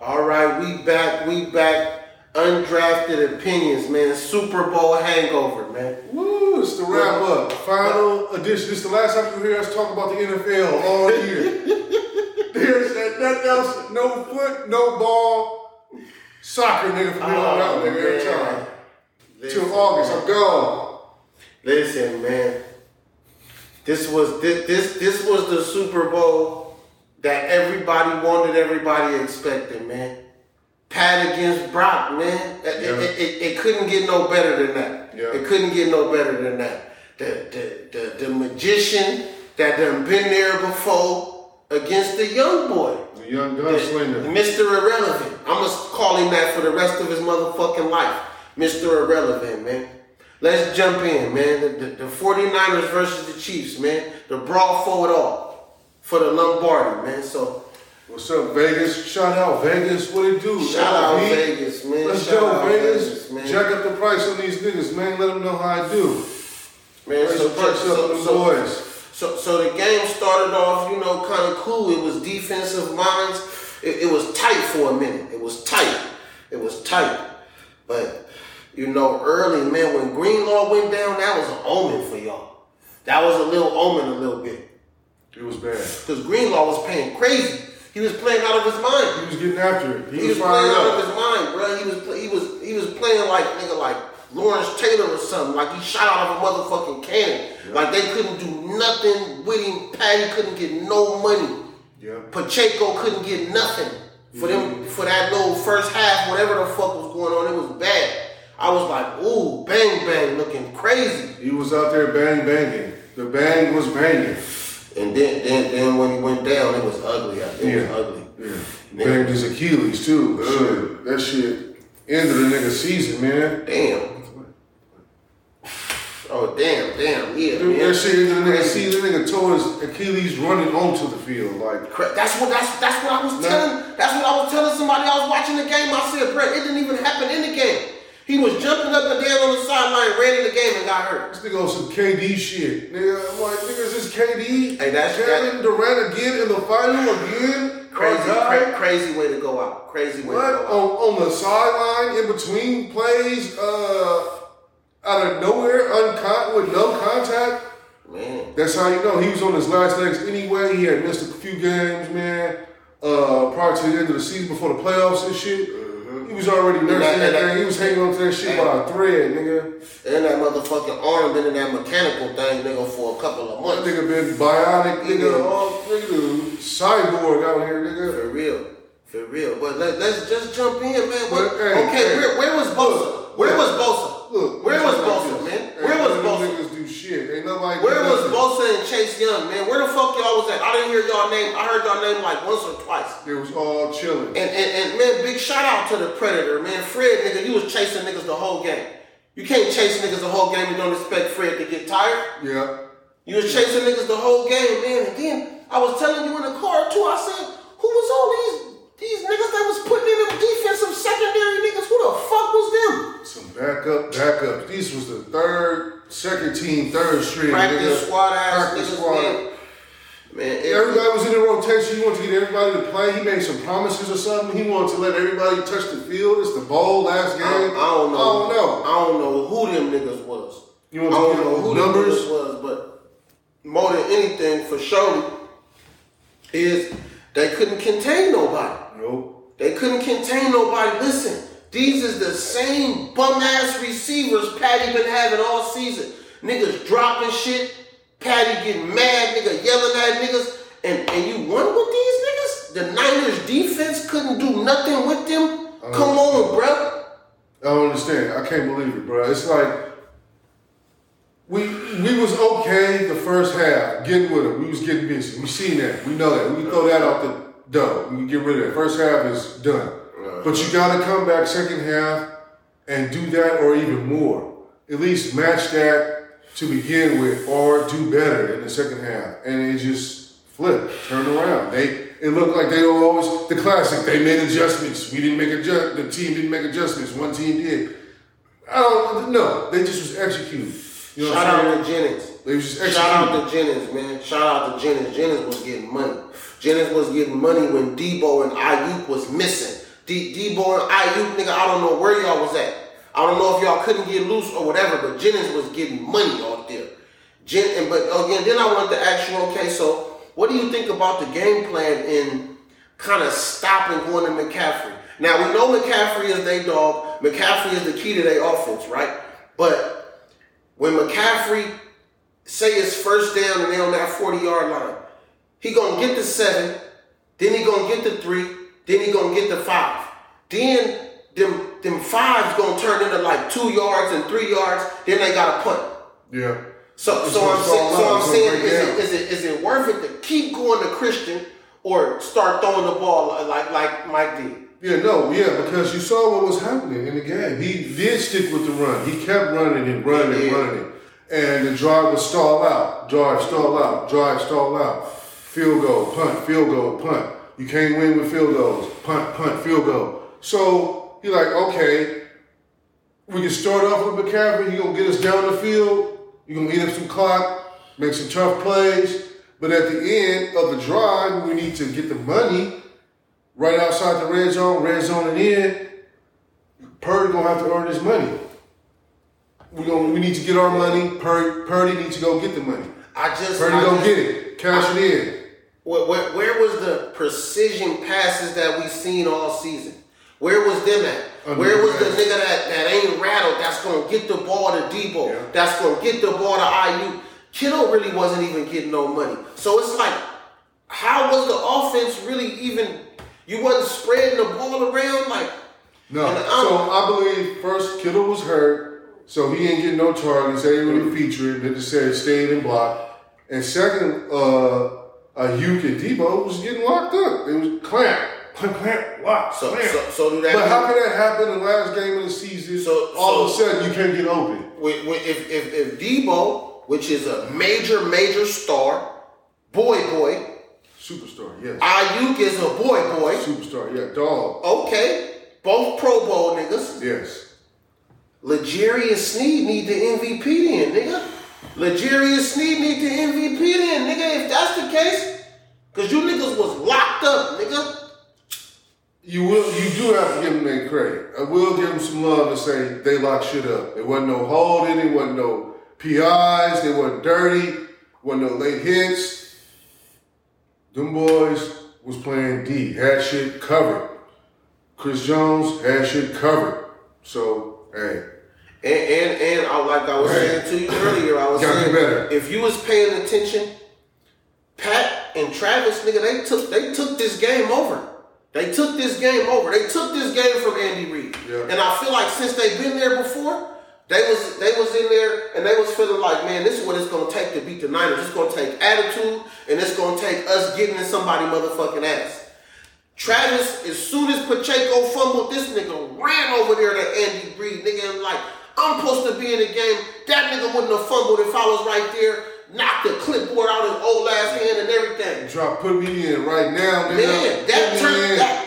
All right, we back. Undrafted opinions, man. Super Bowl hangover, man. Woo, it's the wrap up. Final edition. This is the last time you hear us talk about the NFL all year. There's nothing else. No foot, no ball. Soccer, nigga, for me on out there every time. Till August, I'm gone. Listen, man. This was the Super Bowl that everybody wanted, everybody expected, man. Pat against Brock, man. Yeah. It couldn't get no better than that. Yeah. It couldn't get no better than that. The magician that done been there before against the young boy. The young gunslinger. Mr. Irrelevant. I'm going to call him that for the rest of his motherfucking life. Mr. Irrelevant, man. Let's jump in, man. The 49ers versus the Chiefs, man. The brawl for it all. For the Lombardi, man. So... what's up, Vegas? Shout out, Vegas. What it do? Shout out, Vegas, man. Let's go, Vegas. Jack up the price on these niggas, man. Let them know how I do. Man, so the game started off, you know, kind of cool. It was defensive lines. It was tight for a minute. It was tight. But, you know, early, man, when Greenlaw went down, that was an omen for y'all. That was a little omen a little bit. It was bad. Because Greenlaw was playing crazy. He was playing out of his mind. He was getting after it. He was playing out of his mind, bro. He was playing like Lawrence Taylor or something. Like he shot out of a motherfucking cannon. Yeah. Like they couldn't do nothing with him. Patty couldn't get no money. Yeah. Pacheco couldn't get nothing for them for that little first half. Whatever the fuck was going on, it was bad. I was like, ooh, bang bang, looking crazy. He was out there bang banging. The bang was banging. And then when he went down, it was ugly. It was ugly. Yeah. Banged his Achilles too. Shit. That shit ended the nigga's season, man. Damn. Oh damn, yeah. Dude, man. That shit ended the nigga's season. The nigga tore his Achilles running onto the field like. That's what I was telling somebody. I was watching the game. I said, bro, it didn't even happen in the game. He was jumping up and down on the sideline, ran in the game and got hurt. This nigga on some KD shit. Nigga, I'm like, nigga, is this KD? Hey, that's Janet Durant again in the final again? Crazy way to go out. Crazy way to go out. On the sideline, in between plays, out of nowhere, with no contact. Man. That's how you know. He was on his last legs anyway. He had missed a few games, man, prior to the end of the season, before the playoffs and shit. He was already nursing that thing. He was hanging on to that shit by a thread, nigga. And that motherfucking arm been in that mechanical thing, nigga, for a couple of months. That nigga been bionic, nigga. All nigga, cyborg out here, nigga. For real. But let's just jump in, man. Where was Bosa? Where was Bosa, man? Niggas do shit. Ain't nobody. Where was Bosa and Chase Young, man? Where the fuck y'all was at? I didn't hear y'all name. I heard y'all name like once or twice. It was all chilling. And man, big shout out to the Predator, man. Fred, nigga, you was chasing niggas the whole game. You can't chase niggas the whole game and don't expect Fred to get tired. Yeah. You was chasing niggas the whole game, man. And then I was telling you in the car too. I said, who was all these? These niggas that was putting in them defensive secondary niggas, who the fuck was them? Some backup. These was the second team, third string. Practice squad ass niggas, man. Everybody was in the rotation. He wanted to get everybody to play. He made some promises or something. He wanted to let everybody touch the field. It's the bowl last game. I don't know who them niggas was. You want to I don't know who them niggas was, but more than anything, for sure, is they couldn't contain nobody. Nope. They couldn't contain nobody. Listen, these is the same bum-ass receivers Patty been having all season. Niggas dropping shit. Patty getting mad. Nigga yelling at niggas. And you won with these niggas? The Niners defense couldn't do nothing with them? Come on, bro. I don't understand. I can't believe it, bro. It's like... We was okay the first half, getting with them. We was getting busy. We seen that. We know that. We throw that out the door. We get rid of that. First half is done. Right. But you got to come back second half and do that or even more. At least match that to begin with or do better in the second half. And it just flipped, turned around. It looked like they were always the classic. They made adjustments. We didn't make adjustments. The team didn't make adjustments. One team did. I don't know. They just was executing. You know Shout out to Jennings, man. Shout out to Jennings. Jennings was getting money. Jennings was getting money when Debo and Ayuk was missing. D-Boy, IU, nigga, I don't know where y'all was at. I don't know if y'all couldn't get loose or whatever, but Jennings was getting money out there. But again, then I wanted to ask you, okay, so what do you think about the game plan in kind of stopping going to McCaffrey? Now, we know McCaffrey is their dog. McCaffrey is the key to their offense, right? But when McCaffrey, say it's first down and they're on that 40-yard line, he going to get the 7, then he going to get the 3, then he going to get the 5. Then them 5s going to turn into like 2 yards and 3 yards, then they got to punt. Yeah. So I'm saying, is it worth it to keep going to Christian or start throwing the ball like Mike did? Yeah, no, yeah, because you saw what was happening in the game. He did stick with the run. He kept running. And the drive would stall out. Field goal, punt, field goal, punt. You can't win with field goals. Punt, punt, field goal. So you're like, okay, we can start off with McCaffrey. You're going to get us down the field. You're going to eat up some clock, make some tough plays. But at the end of the drive, we need to get the money. Right outside the red zone and in, Purdy going to have to earn his money. We need to get our money. Purdy needs to go get the money. Purdy go get it. Cash it in. Where was the precision passes that we've seen all season? Where was them at? Where was the nigga that ain't rattled, that's going to get the ball to Debo, yeah, that's going to get the ball to IU? Kiddo really wasn't even getting no money. So it's like, how was the offense really even... You wasn't spreading the ball around like. No. So I believe first Kittle was hurt, so he didn't get no targets. They didn't really feature it. They just said stayed in block. And second, Ayuk and Debo was getting locked up. It was clamp, lock. So do that. But how could that happen in the last game of the season? So all of a sudden you can't get open. If Debo, which is a major star, boy. Superstar, yes. Ayuk is a boy. Superstar, yeah, dog. Okay, both Pro Bowl niggas. Yes. L'Jarius Sneed need the MVP then, nigga. L'Jarius Sneed need the MVP then, nigga, if that's the case. Because you niggas was locked up, nigga. You do have to give them their credit. I will give them some love to say they locked shit up. There wasn't no holding, there wasn't no PIs, they wasn't dirty, wasn't no late hits. Them boys was playing D, had shit covered. Chris Jones had shit covered. So, hey. And like I was saying to you earlier, I was saying, if you was paying attention, Pat and Travis, nigga, they took this game over. They took this game over. They took this game from Andy Reid. Yeah. And I feel like since they've been there before, They was in there and they was feeling like, man, this is what it's gonna take to beat the Niners. It's gonna take attitude and it's gonna take us getting in somebody's motherfucking ass. Travis, as soon as Pacheco fumbled, this nigga ran over there to Andy Reid, nigga, and like, I'm supposed to be in the game. That nigga wouldn't have fumbled if I was right there. Knocked the clipboard out of his old ass hand and everything. Put me in right now, nigga. Man, that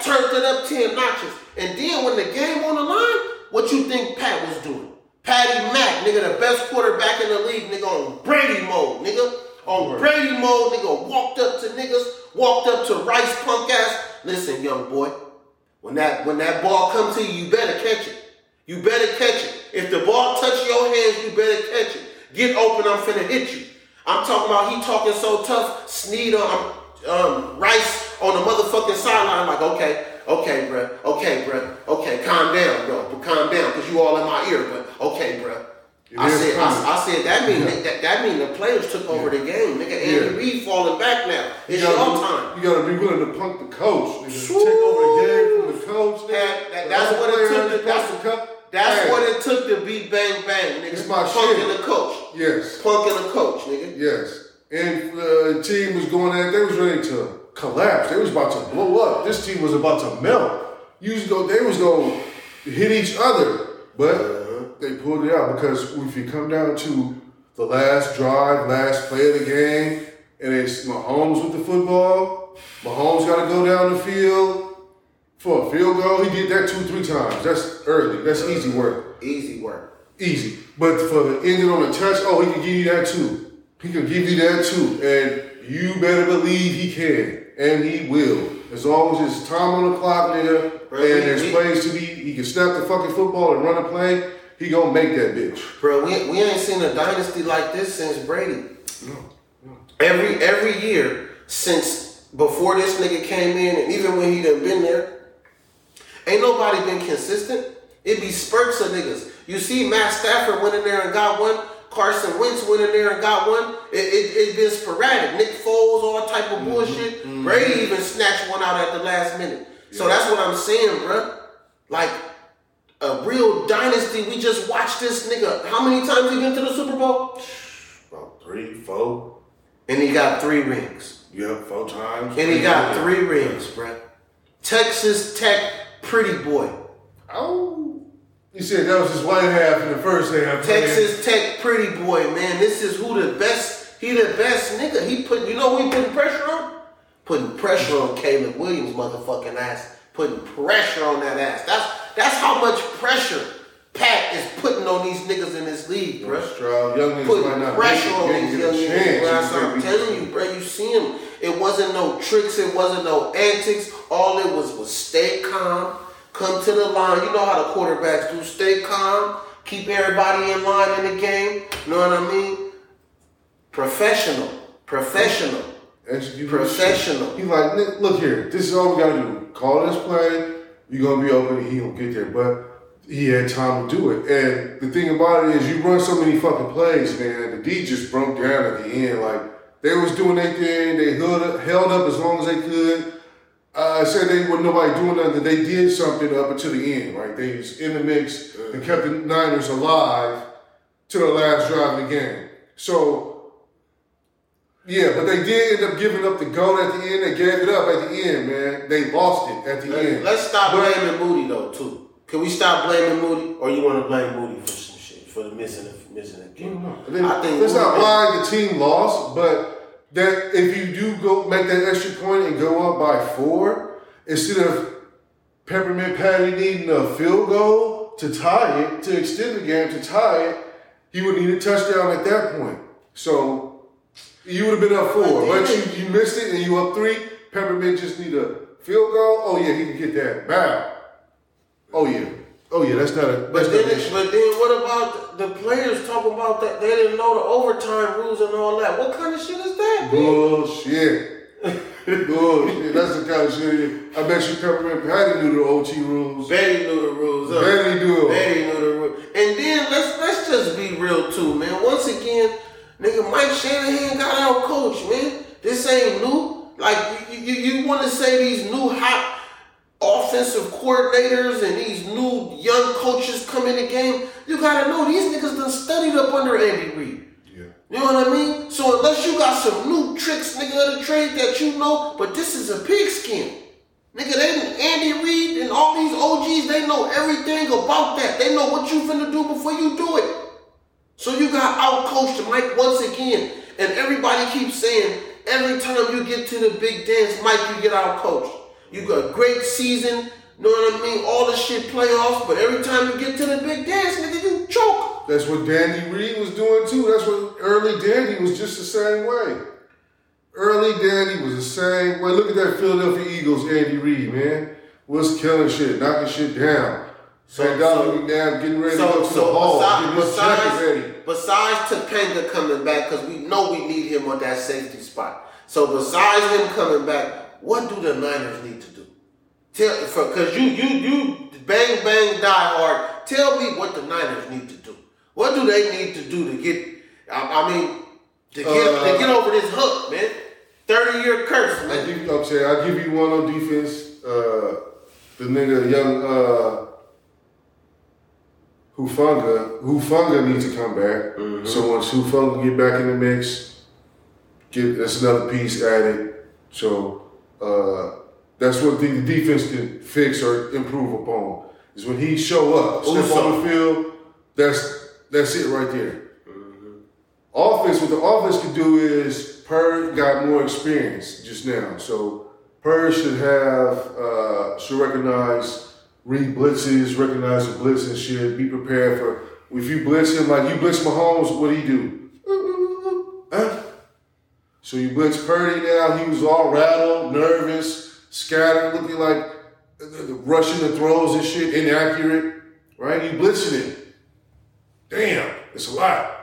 turned it up 10 notches. And then when the game on the line, what you think Pat was doing? Patty Mack, nigga, the best quarterback in the league, nigga, on Brady mode, nigga. On Brady mode, nigga, walked up to Rice punk ass. Listen, young boy, when that ball comes to you, you better catch it. You better catch it. If the ball touch your hands, you better catch it. Get open, I'm finna hit you. I'm talking about he talking so tough, Sneed on Rice on the motherfucking sideline, like, okay, bruh. Okay, calm down, bro. But calm down, because you all in my ear, but okay, bruh. I said that mean the players took over the game, nigga. Andy Reid falling back now. It's your time. You gotta be willing to punk the coach. Take over the game from the coach, nigga. That's what it took to beat Bang Bang, nigga. It's my punking the coach. Yes. Punking the coach, nigga. Yes. And the team was going at it, they was ready to collapse. They was about to blow up. This team was about to melt. They was going to hit each other, but they pulled it out because if you come down to the last drive, last play of the game, and it's Mahomes with the football, Mahomes got to go down the field for a field goal. He did that 2-3 times. That's early. That's easy work. Easy. But for ending on a touch, he can give you that too. He can give you that too. And you better believe he can. And he will. As long as there's time on the clock, nigga, and there's plays to be, he can snap the fucking football and run a play, he gonna make that bitch. Bro, we ain't seen a dynasty like this since Brady. No. Every year since before this nigga came in, and even when he done been there, ain't nobody been consistent. It be spurts of niggas. You see Matt Stafford went in there and got one. Carson Wentz went in there and got one. It been sporadic. Nick Foles, all type of bullshit. Mm-hmm. Brady even snatched one out at the last minute. Yeah. So that's what I'm saying, bro. Like, a real dynasty, we just watched this nigga. How many times he been to the Super Bowl? About 3, 4. And he got 3 rings. Yeah, 4 times. And he got 3 rings, bro. Texas Tech pretty boy. Oh. You said that was his white half in the first half. Texas Tech pretty boy, man. This is who the best. He the best nigga. He put. You know who he putting pressure on? Putting pressure on Caleb Williams' motherfucking ass. Putting pressure on that ass. That's how much pressure Pat is putting on these niggas in this league, bro. Young putting not pressure on these young niggas, bro. That's what I'm telling you, bro. You see him. It wasn't no tricks. It wasn't no antics. All it was stay calm. Come to the line. You know how the quarterbacks do. Stay calm. Keep everybody in line in the game. Know what I mean? Professional. Professional. He's like, look here. This is all we got to do. Call this play. You're going to be open and he going to get there. But he had time to do it. And the thing about it is you run so many fucking plays, man. The D just broke down at the end. Like, they was doing their thing. They held up as long as they could. Said they wasn't nobody doing nothing. They did something up until the end, right? They was in the mix and kept the Niners alive to the last drive of the game. So, yeah, but they did end up giving up the goal at the end. They gave it up at the end, man. They lost it at the end. Let's stop blaming Moody, though, too. Can we stop blaming Moody? Or you want to blame Moody for some shit, for the missing the game? Mm-hmm. Let's not lie, the team lost, but... That if you do go make that extra point and go up by 4, instead of Peppermint Patty needing a field goal to tie it, to extend the game, to tie it, he would need a touchdown at that point. So you would have been up 4, but you missed it and you up 3. Peppermint just need a field goal. Oh yeah, he can get that. Bow. Oh yeah, that's not a. But then what about the players talking about that they didn't know the overtime rules and all that? What kind of shit is that? Bullshit. That's the kind of shit. I bet you Peppermint Patty knew the OT rules. Betty knew the rules. Betty knew the rules. And then let's just be real too, man. Once again, nigga, Mike Shanahan got out coached, man. This ain't new. Like you want to say these new hot offensive coordinators and these new young coaches come in the game, you gotta know these niggas done studied up under Andy Reid. Yeah. You know what I mean? So unless you got some new tricks, nigga, of the trade that you know, but this is a pigskin. Nigga, Andy Reid and all these OGs, they know everything about that. They know what you finna do before you do it. So you got out-coached Mike once again. And everybody keeps saying, every time you get to the big dance, Mike, you get out-coached. You got a great season, know what I mean? All the shit playoffs, but every time you get to the big dance, nigga, you choke. That's what Andy Reid was doing too. That's what early Dandy was just the same way. Early Dandy was the same way. Look at that Philadelphia Eagles, Andy Reid, man. Was killing shit, knocking shit down. So down, getting ready to go to the hall. Besides Topanga coming back, because we know we need him on that safety spot. So besides him coming back, what do the Niners need to do? Because you bang, bang, die hard. Tell me what the Niners need to do. What do they need to do to get, to get over this hook, man? 30-year curse, man. I'll give you one on defense. The nigga, young Hufanga needs to come back. Mm-hmm. So once Hufanga get back in the mix, that's another piece added. So... that's one thing the defense can fix or improve upon is when he show up, step on the field. That's it right there. Mm-hmm. Offense, what the offense can do is Purdy got more experience just now, so Purdy should recognize read blitzes, recognize the blitz and shit. Be prepared for if you blitz him like you blitz Mahomes, what do he do? So you blitz Purdy now, he was all rattled, nervous, scattered, looking like rushing the throws and shit, inaccurate, right? You blitzing it. Damn, it's a lot.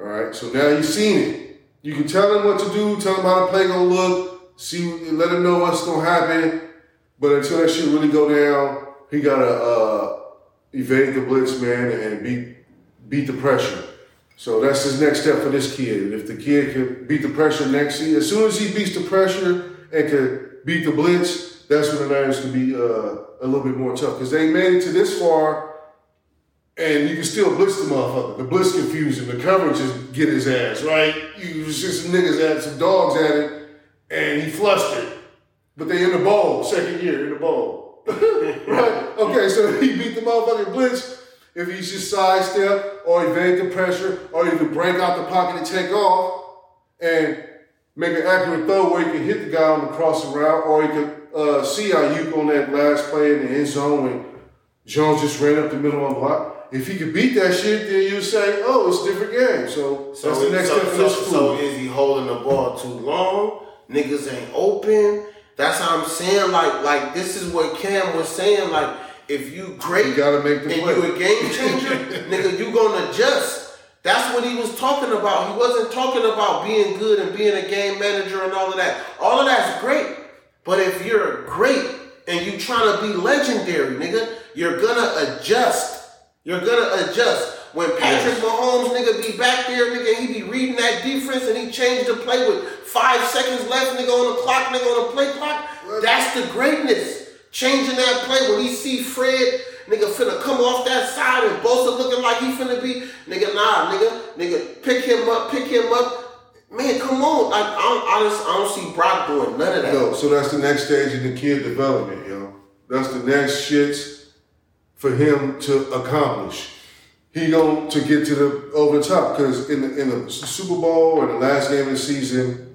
All right, so now you've seen it. You can tell him what to do, tell him how the play gonna look, see, let him know what's gonna happen. But until that shit really go down, he gotta evade the blitz, man, and beat the pressure. So that's his next step for this kid. And if the kid can beat the pressure next season, as soon as he beats the pressure and can beat the blitz, that's when the Niners can be a little bit more tough. Because they made it to this far, and you can still blitz the motherfucker. The blitz confusion, the coverage is get his ass, right? You just niggas at some dogs at it, and he flustered. But they in the bowl, second year in the bowl. Right? Okay, so he beat the motherfucking blitz. If he's just sidestep or evade the pressure or even break out the pocket and take off and make an accurate throw where he can hit the guy on the crossing route, or he can see Ayuk on that last play in the end zone when Jones just ran up the middle on block. If he could beat that shit, then you say, oh, it's a different game. So that's the next step for this fool. So is he holding the ball too long? Niggas ain't open. That's how I'm saying, like this is what Cam was saying, like, if you great, you gotta make the and play. You a game changer, nigga, you gonna adjust. That's what he was talking about. He wasn't talking about being good and being a game manager and all of that. All of that's great. But if you're great and you trying to be legendary, nigga, you're gonna adjust. You're gonna adjust. When Patrick Mahomes, nigga, be back there, nigga, he be reading that defense and he changed the play with 5 seconds left, nigga, on the clock, nigga, on the play clock. That's the greatness. Changing that play when he see Fred, nigga, finna come off that side and Bosa looking like he finna be, nigga, nah, nigga, pick him up. Man, come on. Like, I don't see Brock doing none of that. No, so that's the next stage in the kid development, yo. That's the next shits for him to accomplish. He going to get to the over the top, because in the Super Bowl or the last game of the season,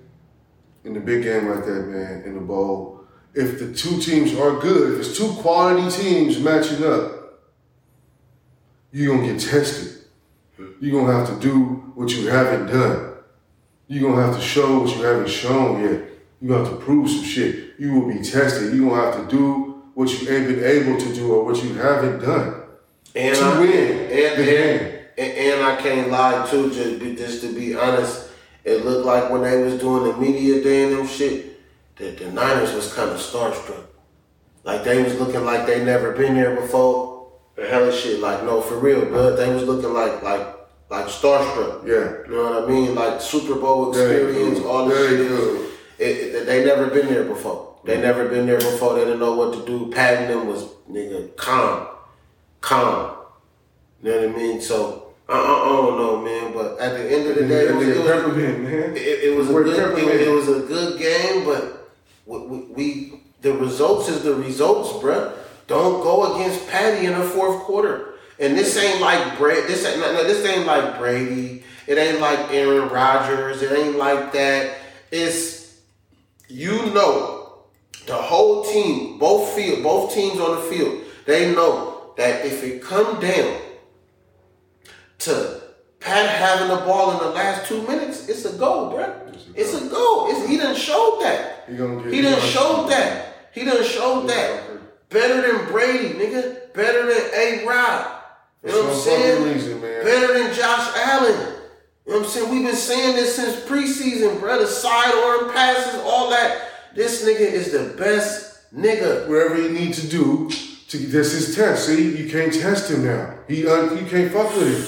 in the big game like that, man, in the bowl, if the two teams are good, if it's two quality teams matching up, you're going to get tested. You're going to have to do what you haven't done. You're going to have to show what you haven't shown yet. You're going to have to prove some shit. You will be tested. You're going to have to do what you ain't been able to do or what you haven't done to win the game. And I can't lie, too, just to be honest, it looked like when they was doing the media day and them shit, the Niners was kind of starstruck. Like, they was looking like they never been there before. The hell of shit. Like, no, for real, bud. They was looking like starstruck. Yeah. You know what I mean? Like, Super Bowl experience, all this shit. They never been there before. They never been there before. They didn't know what to do. Patting them was, nigga, calm. You know what I mean? So, I don't know, man, but at the end of the day, it was a good game, but We the results is the results, bruh. Don't go against Patty in the fourth quarter. And this ain't like Brady. This ain't like Brady. It ain't like Aaron Rodgers. It ain't like that. It's, you know, the whole team, both teams on the field, they know that if it come down to Pat having the ball in the last 2 minutes, it's a goal, bruh. It's a goal. He done showed that. He done showed that. Better than Brady, nigga. Better than A-Rod. You know what I'm saying? Reason, man. Better than Josh Allen. You know what I'm saying? We've been saying this since preseason, brother. Sidearm passes, all that. This nigga is the best nigga. Whatever you need to do, that's his test. See, you can't test him now. You can't fuck with him.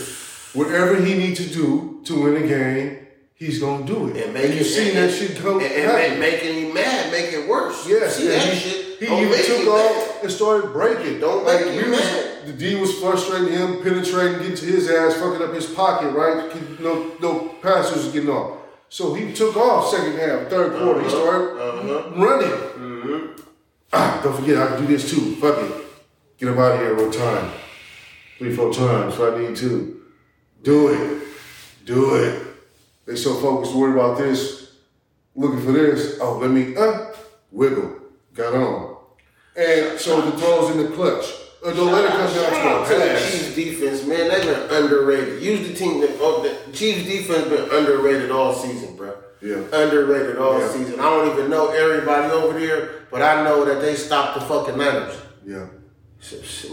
Whatever he need to do to win a game, he's gonna do it. And you see that shit come back. And making him mad, make it worse. Yes, see that shit. He even took off and started breaking. Don't make him mad. The D was frustrating him, penetrating, getting to his ass, fucking up his pocket, right? No passers getting off. So he took off second half, third quarter. He started running. Don't forget, I can do this too. Fuck it. Get him out of here one time. 3-4 times if I need to. Do it. They so focused, worried about this, looking for this. Oh, let me wiggle. Got on. And so the throws in the clutch. Don't let it come down to the Chiefs defense, man. They've been underrated. The Chiefs defense been underrated all season, bro. Yeah. Underrated all season. I don't even know everybody over there, but I know that they stopped the fucking Niners. Yeah.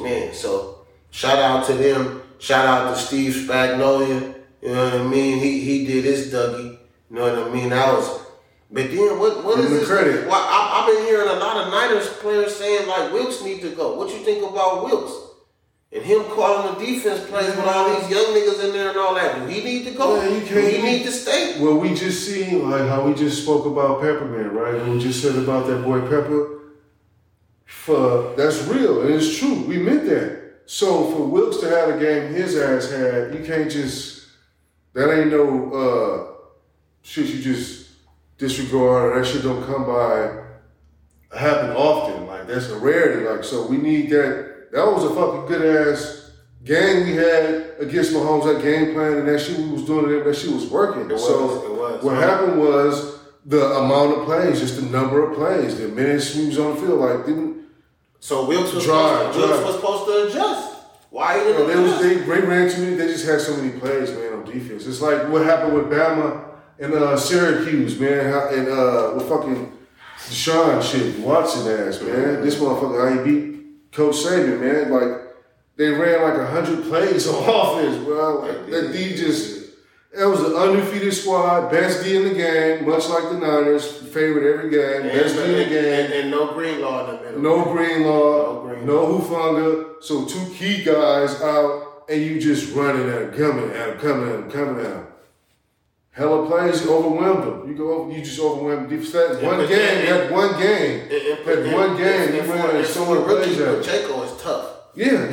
Man, so shout out to them. Shout out to Steve Spagnuolo. You know what I mean? He did his Dougie. You know what I mean? That was. But then what is the this? Credit. Well, I've been hearing a lot of Niners players saying like Wilkes needs to go. What you think about Wilkes? And him calling the defense plays with all these young niggas in there and all that. Do he need to go? Yeah, he need to stay? Well, we just seen like how we just spoke about Peppermint, right? We just said about that boy Pepper. That's real and it's true. We meant that. So for Wilkes to have a game his ass had, you can't just. That ain't no shit. You just disregard or that shit don't come by. Happen often. Like that's a rarity. Like so we need that. That was a fucking good-ass game we had against Mahomes, that game plan, and that shit we was doing, that shit was working. Happened was the amount of plays, just the number of plays, the minutes we was on the field, like, didn't so Wilkes was supposed to adjust. Why didn't they ran too many, they just had so many plays, man, on defense. It's like what happened with Bama and Syracuse, man, and with fucking Deshaun shit, Watson ass, man. This motherfucker, I ain't beat Coach Saban, man, like they ran like 100 plays on offense, bro. Like that was an undefeated squad, best D in the game, much like the Niners, favorite every game, best D in the game, and no Greenlaw in the middle. No Hufanga. So two key guys out, and you just running at them, coming at them. Hella plays, you overwhelmed them. You just overwhelmed them. That one game. You ran so many plays out. Pacheco is tough. Yeah.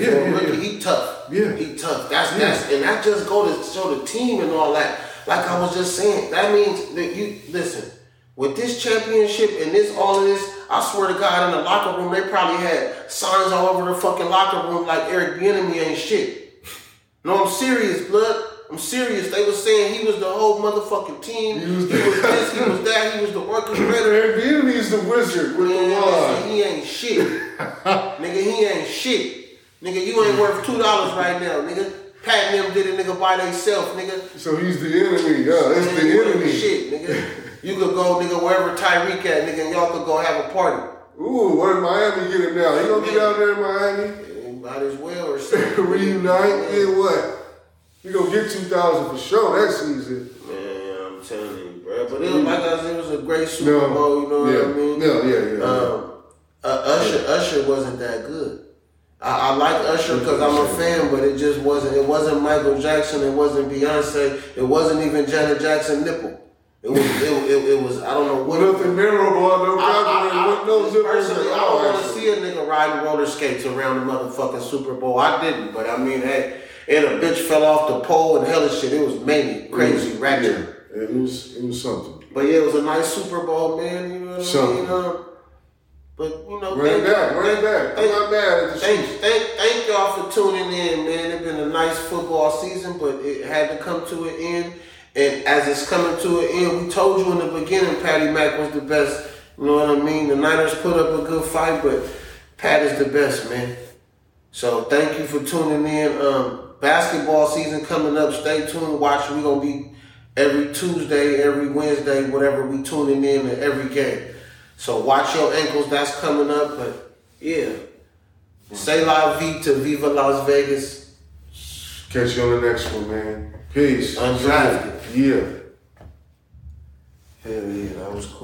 He tough. Yeah. He tough. That's and that just go to show the team and all that. Like I was just saying, that means that you listen, with this championship and this all of this, I swear to God in the locker room, they probably had signs all over the fucking locker room like Eric Bienemy ain't shit. No, I'm serious, blood. I'm serious. They were saying he was the whole motherfucking team. He was this, he was that, he was the orchestrator. Bienemy is the wizard with the wand. He ain't shit. Nigga, he ain't shit. Nigga, you ain't worth $2 right now, nigga. Pat and them did a nigga by themselves, nigga. So he's the enemy, it's the enemy. Shit, nigga. You could go, nigga, wherever Tyreek at, nigga, and y'all could go have a party. Ooh, where did Miami get him now? He gonna get out there in Miami? Might as well or something. Reunite? Get what? You gonna get 2,000 for sure that season. Man, I'm telling you, bro. But it was a great Super Bowl, you know what I mean? Usher wasn't that good. I like Usher because I'm a fan, but it just wasn't. It wasn't Michael Jackson. It wasn't Beyoncé. It wasn't even Janet Jackson nipple. It was. I don't know what. Nothing memorable. Personally, I don't want to see a nigga riding roller skates around the motherfucking Super Bowl. I didn't, but I mean, hey. And a bitch fell off the pole and hella shit. It was mainly crazy, ratchet. Yeah, it was something. But yeah, it was a nice Super Bowl, man. You know what I mean? Something. But you know, run it back. I'm not mad at the Chiefs. Thank y'all for tuning in, man. It's been a nice football season, but it had to come to an end. And as it's coming to an end, we told you in the beginning, Patty Mac was the best. You know what I mean? The Niners put up a good fight, but Pat is the best, man. So thank you for tuning in. Basketball season coming up. Stay tuned. Watch. We're going to be every Tuesday, every Wednesday, whatever. We tuning in to every game. So watch your ankles. That's coming up. But, yeah. Say la vie to Viva Las Vegas. Catch you on the next one, man. Peace. Undrafted. Yeah. Hell yeah. That was cool.